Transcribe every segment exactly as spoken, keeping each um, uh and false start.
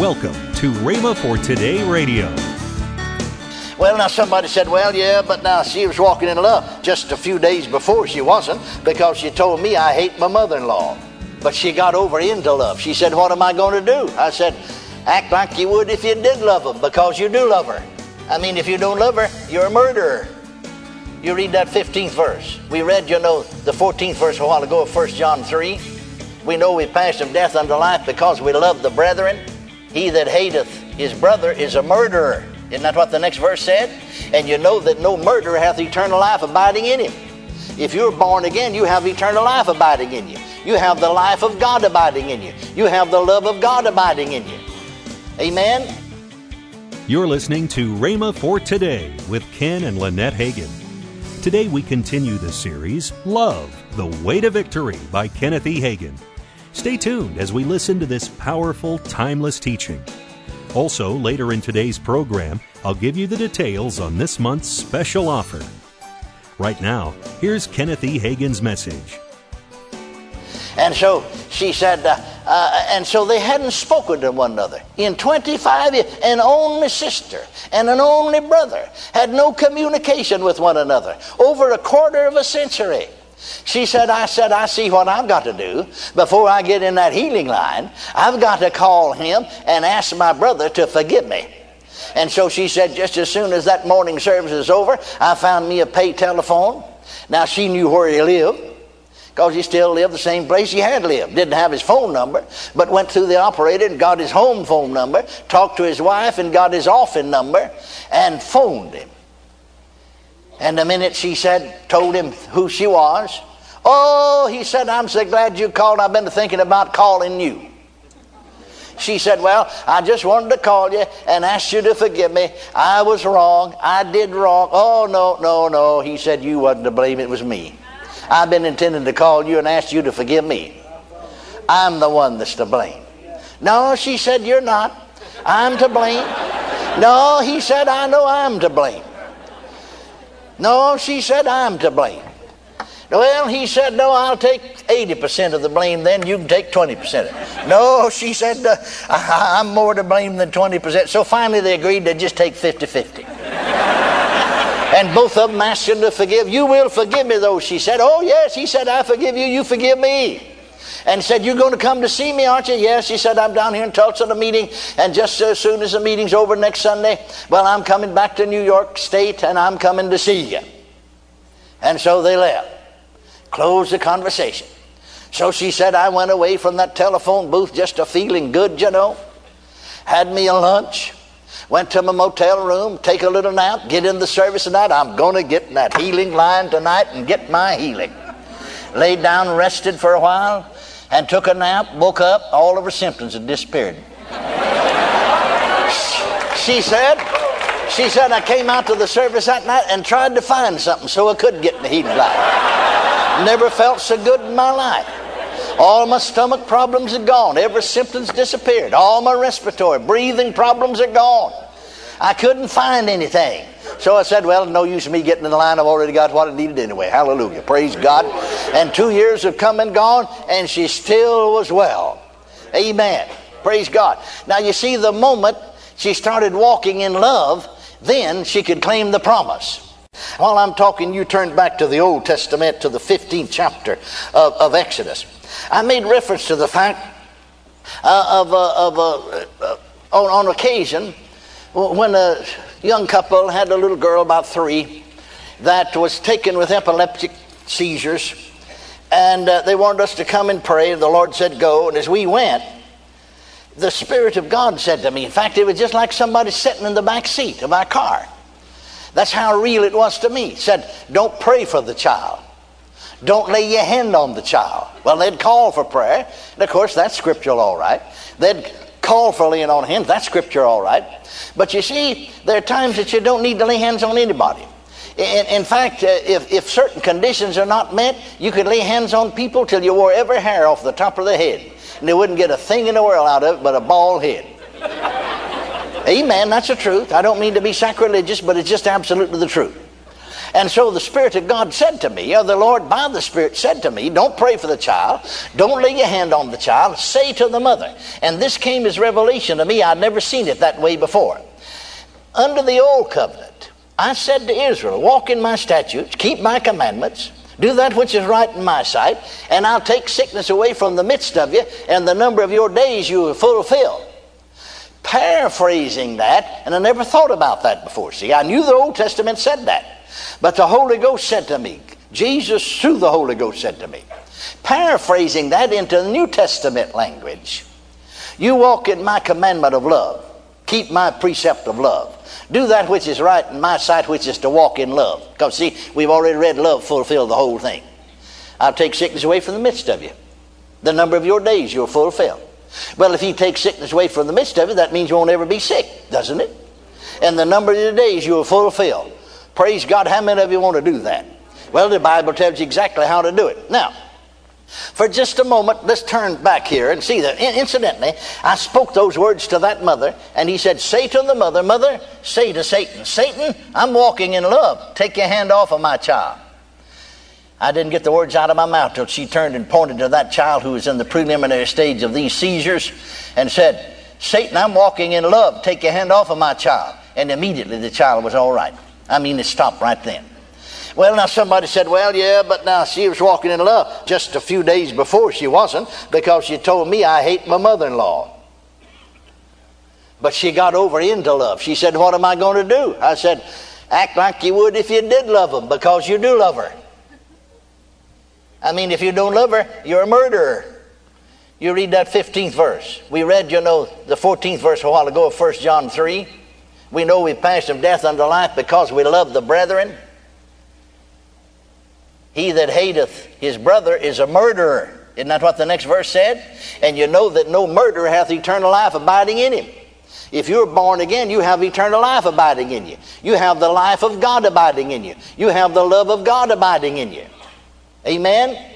Welcome to Rhema for Today Radio. Well, now somebody said, well, yeah, but now she was walking in love. Just a few days before she wasn't, because she told me I hate my mother-in-law. But she got over into love. She said, what am I going to do? I said, act like you would if you did love her, because you do love her. I mean, if you don't love her, you're a murderer. You read that fifteenth verse. We read, you know, the fourteenth verse a while ago of First John three. We know we passed from death unto life because we love the brethren. He that hateth his brother is a murderer. Isn't that what the next verse said? And you know that no murderer hath eternal life abiding in him. If you're born again, you have eternal life abiding in you. You have the life of God abiding in you. You have the love of God abiding in you. Amen? You're listening to Rhema for Today with Ken and Lynette Hagin. Today we continue the series, Love, The Way to Victory by Kenneth E. Hagin. Stay tuned as we listen to this powerful, timeless teaching. Also, later in today's program, I'll give you the details on this month's special offer. Right now, here's Kenneth E. Hagin's message. And so she said, uh, uh, and so they hadn't spoken to one another in twenty-five years. An only sister and an only brother had no communication with one another over a quarter of a century. She said, I said, I see what I've got to do before I get in that healing line. I've got to call him and ask my brother to forgive me. And so she said, just as soon as that morning service is over, I found me a pay telephone. Now she knew where he lived, because he still lived the same place he had lived. Didn't have his phone number, but went through the operator and got his home phone number, talked to his wife and got his office number, and phoned him. And the minute she said, told him who she was, oh, he said, I'm so glad you called. I've been thinking about calling you. She said, well, I just wanted to call you and ask you to forgive me. I was wrong. I did wrong. Oh, no, no, no. He said, you wasn't to blame. It was me. I've been intending to call you and ask you to forgive me. I'm the one that's to blame. No, she said, you're not. I'm to blame. No, he said, I know I'm to blame. No, she said, I'm to blame. Well, he said, no, I'll take eighty percent of the blame then. You can take twenty percent of it. No, she said, uh, I- I'm more to blame than twenty percent. So finally they agreed to just take fifty-fifty. And both of them asked him to forgive. You will forgive me, though, she said. Oh, yes, he said, I forgive you. You forgive me. And said, you're going to come to see me, aren't you? Yes, he said, I'm down here in Tulsa at a meeting, and just as soon as the meeting's over next Sunday, well, I'm coming back to New York State, and I'm coming to see you. And so they left. Closed the conversation. So she said, I went away from that telephone booth just a feeling good, you know. Had me a lunch. Went to my motel room, take a little nap, get in the service tonight. I'm going to get in that healing line tonight and get my healing. Laid down, rested for a while, and took a nap, woke up, all of her symptoms had disappeared. She said, she said, I came out to the service that night and tried to find something so I could get in the healing line. Never felt so good in my life. All my stomach problems are gone. Every symptom's disappeared. All my respiratory, breathing problems are gone. I couldn't find anything. So I said, well, no use of me getting in the line. I've already got what I needed anyway. Hallelujah. Praise God. And two years have come and gone, and she still was well. Amen. Praise God. Now, you see, the moment she started walking in love, then she could claim the promise. While I'm talking, you turn back to the Old Testament, to the fifteenth chapter of, of Exodus. I made reference to the fact uh, of, uh, of uh, uh, on, on occasion when a young couple had a little girl about three that was taken with epileptic seizures, and uh, they wanted us to come and pray, and the Lord said go, and as we went, the Spirit of God said to me, in fact, it was just like somebody sitting in the back seat of my car. That's how real it was to me. It said, don't pray for the child. Don't lay your hand on the child. Well, they'd call for prayer. And, of course, that's scriptural, all right. They'd call for laying on hands. That's scripture, all right. But, you see, there are times that you don't need to lay hands on anybody. In, in fact, if, if certain conditions are not met, you could lay hands on people till you wore every hair off the top of their head. And they wouldn't get a thing in the world out of it but a bald head. Amen, that's the truth. I don't mean to be sacrilegious, but it's just absolutely the truth. And so the Spirit of God said to me, or the Lord by the Spirit said to me, don't pray for the child, don't lay your hand on the child, say to the mother. And this came as revelation to me. I'd never seen it that way before. Under the old covenant, I said to Israel, walk in my statutes, keep my commandments, do that which is right in my sight, and I'll take sickness away from the midst of you, and the number of your days you will fulfill. Paraphrasing that, and I never thought about that before. See, I knew the Old Testament said that, but the Holy Ghost said to me, Jesus through the Holy Ghost said to me, paraphrasing that into the New Testament language, you walk in my commandment of love, keep my precept of love, do that which is right in my sight, which is to walk in love. Because see, we've already read love fulfill the whole thing. I'll take sickness away from the midst of you, the number of your days you'll fulfill. Well, if he takes sickness away from the midst of it, that means you won't ever be sick, doesn't it? And the number of your days you will fulfill. Praise God, how many of you want to do that? Well, the Bible tells you exactly how to do it. Now, for just a moment, let's turn back here and see that. Incidentally, I spoke those words to that mother, and he said, say to the mother, mother, say to Satan, Satan, I'm walking in love. Take your hand off of my child. I didn't get the words out of my mouth till she turned and pointed to that child who was in the preliminary stage of these seizures and said, Satan, I'm walking in love. Take your hand off of my child. And immediately the child was all right. I mean, it stopped right then. Well, now somebody said, well, yeah, but now she was walking in love. Just a few days before she wasn't, because she told me I hate my mother-in-law. But she got over into love. She said, what am I going to do? I said, act like you would if you did love them, because you do love her. I mean, if you don't love her, you're a murderer. You read that fifteenth verse. We read, you know, the fourteenth verse a while ago of First John three. We know we passed from death unto life because we love the brethren. He that hateth his brother is a murderer. Isn't that what the next verse said? And you know that no murderer hath eternal life abiding in him. If you're born again, you have eternal life abiding in you. You have the life of God abiding in you. You have the love of God abiding in you. Amen? Amen.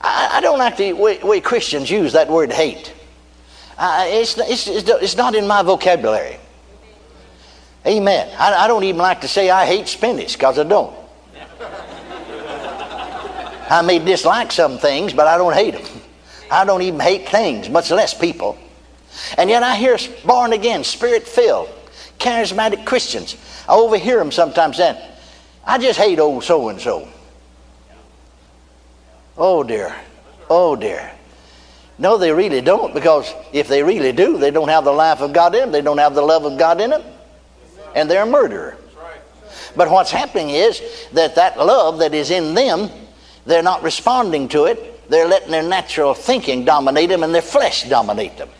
I, I don't like the way, way Christians use that word hate. I, it's, it's, it's not in my vocabulary. Amen. I, I don't even like to say I hate spinach, because I don't. I may dislike some things, but I don't hate them. I don't even hate things, much less people. And yet I hear born again, spirit-filled, charismatic Christians. I overhear them sometimes saying, I just hate old so-and-so. Oh dear, oh dear. No, they really don't, because if they really do, they don't have the life of God in them, they don't have the love of God in them, and they're a murderer. But what's happening is that that love that is in them, they're not responding to it, they're letting their natural thinking dominate them and their flesh dominate them.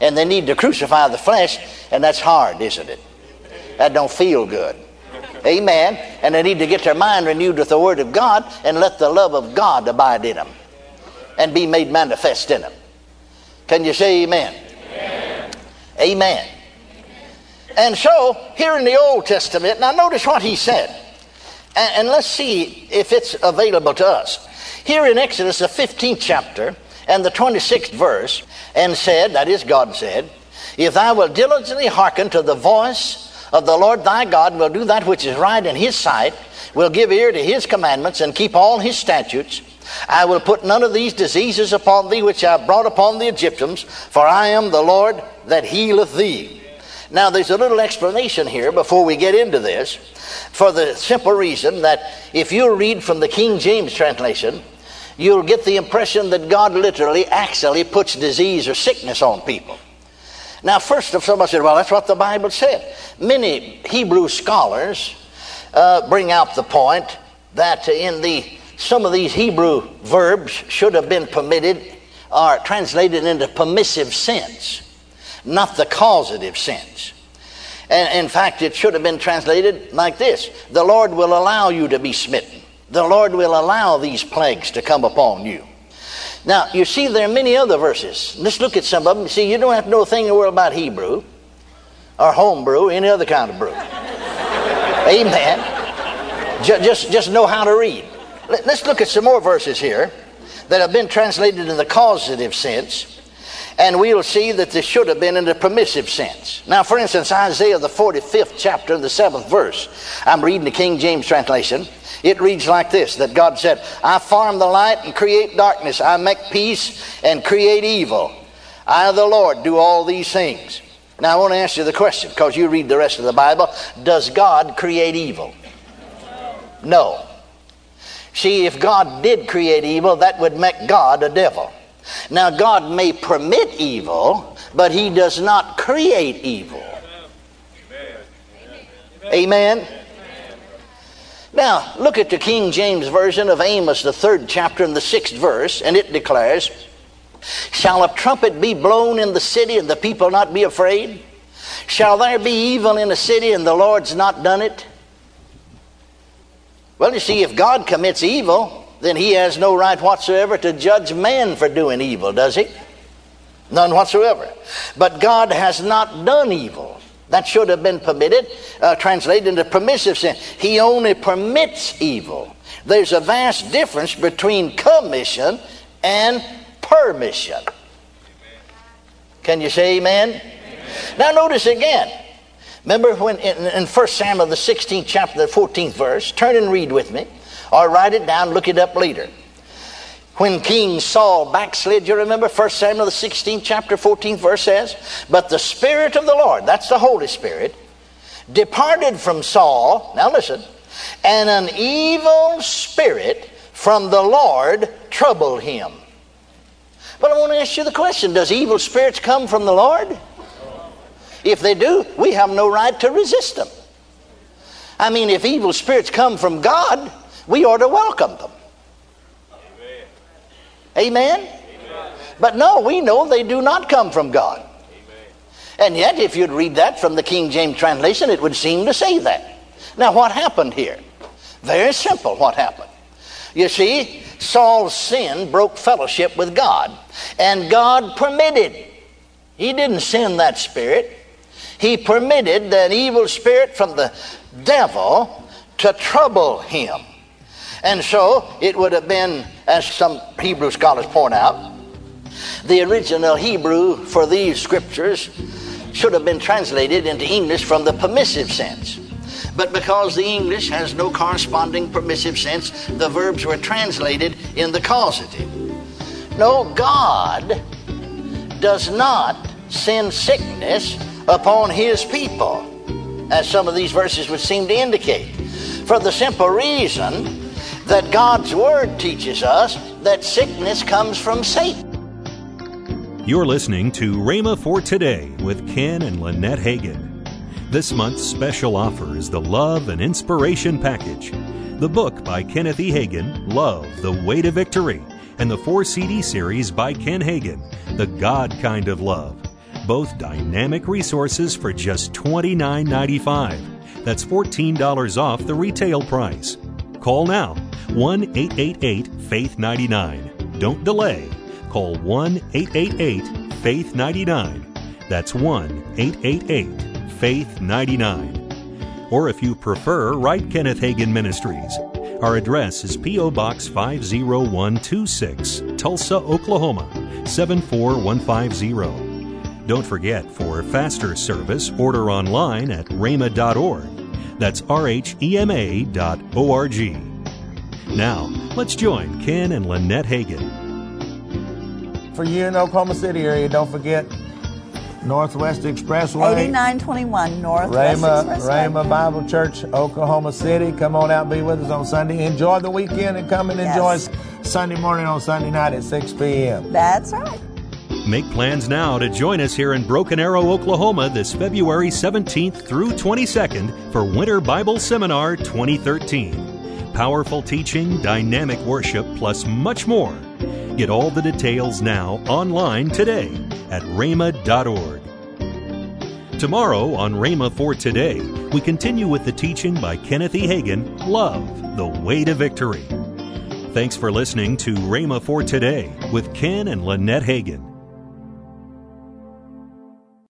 And they need to crucify the flesh, and that's hard, isn't it? That don't feel good. Amen. And they need to get their mind renewed with the Word of God and let the love of God abide in them and be made manifest in them. Can you say amen? Amen. Amen. And so, here in the Old Testament, now notice what he said. And, and let's see if it's available to us. Here in Exodus, the fifteenth chapter and the twenty-sixth verse, and said, that is, God said, if thou wilt diligently hearken to the voice of the Lord thy God, will do that which is right in his sight, will give ear to his commandments, and keep all his statutes. I will put none of these diseases upon thee which I brought upon the Egyptians, for I am the Lord that healeth thee. Now there's a little explanation here before we get into this, for the simple reason that if you read from the King James translation, you'll get the impression that God literally actually puts disease or sickness on people. Now, first of all, somebody said, well, that's what the Bible said. Many Hebrew scholars uh, bring out the point that in the some of these Hebrew verbs should have been permitted or translated into permissive sense, not the causative sense. And in fact, it should have been translated like this: the Lord will allow you to be smitten. The Lord will allow these plagues to come upon you. Now, you see, there are many other verses. Let's look at some of them. See, you don't have to know a thing in the world about Hebrew or homebrew, any other kind of brew. Amen. Just, just know how to read. Let's look at some more verses here that have been translated in the causative sense. And we'll see that this should have been in the permissive sense. Now, for instance, Isaiah, the forty-fifth chapter, the seventh verse. I'm reading the King James translation. It reads like this, that God said, I form the light and create darkness. I make peace and create evil. I, the Lord, do all these things. Now, I want to ask you the question, because you read the rest of the Bible. Does God create evil? No. See, if God did create evil, that would make God a devil. Now, God may permit evil, but he does not create evil. Amen. Amen. Amen. Now, look at the King James Version of Amos, the third chapter and the sixth verse, and it declares, Shall a trumpet be blown in the city, and the people not be afraid? Shall there be evil in a city, and the Lord's not done it? Well, you see, if God commits evil, then he has no right whatsoever to judge man for doing evil, does he? None whatsoever. But God has not done evil. That should have been permitted, uh, translated into permissive sin. He only permits evil. There's a vast difference between commission and permission. Can you say amen? Amen. Now notice again. Remember when in First Samuel, the sixteenth chapter, the fourteenth verse, turn and read with me, or write it down, look it up later. When King Saul backslid, you remember First Samuel, the sixteenth chapter, fourteenth verse says, But the Spirit of the Lord, that's the Holy Spirit, departed from Saul, now listen, and an evil spirit from the Lord troubled him. But I want to ask you the question, does evil spirits come from the Lord? If they do, we have no right to resist them. I mean, if evil spirits come from God, we ought to welcome them. Amen? Amen? Amen. But no, we know they do not come from God. Amen. And yet, if you'd read that from the King James translation, it would seem to say that. Now, what happened here? Very simple what happened. You see, Saul's sin broke fellowship with God, and God permitted. He didn't send that spirit. He permitted that evil spirit from the devil to trouble him. And so it would have been, as some Hebrew scholars point out, the original Hebrew for these scriptures should have been translated into English from the permissive sense. But because the English has no corresponding permissive sense, the verbs were translated in the causative. No, God does not send sickness upon his people, as some of these verses would seem to indicate, for the simple reason that God's Word teaches us that sickness comes from Satan. You're listening to Rhema for Today with Ken and Lynette Hagin. This month's special offer is the Love and Inspiration Package, the book by Kenneth E. Hagin, Love, The Way to Victory, and the four C D series by Ken Hagin, The God Kind of Love. Both dynamic resources for just twenty-nine ninety-five. That's fourteen dollars off the retail price. Call now, one eight eight eight, faith nine nine. Don't delay. Call one eight eight eight, faith nine nine. That's one eight eight eight, faith nine nine. Or if you prefer, write Kenneth Hagin Ministries. Our address is P O Box five oh one two six, Tulsa, Oklahoma, seven four one five zero. Don't forget, for faster service, order online at rhema dot org. That's R-H-E-M-A dot O-R-G. Now, let's join Ken and Lynette Hagin. For you in the Oklahoma City area, don't forget Northwest Expressway. eighty-nine twenty-one Northwest Rhema, Expressway. Rhema Bible Church, Oklahoma City. Come on out and be with us on Sunday. Enjoy the weekend and come and enjoy yes. Sunday morning on Sunday night at six p.m. That's right. Make plans now to join us here in Broken Arrow, Oklahoma this February seventeenth through twenty-second for Winter Bible Seminar twenty thirteen. Powerful teaching, dynamic worship, plus much more. Get all the details now online today at rhema dot org. Tomorrow on Rhema for Today, we continue with the teaching by Kenneth E. Hagin, Love, The Way to Victory. Thanks for listening to Rhema for Today with Ken and Lynette Hagin.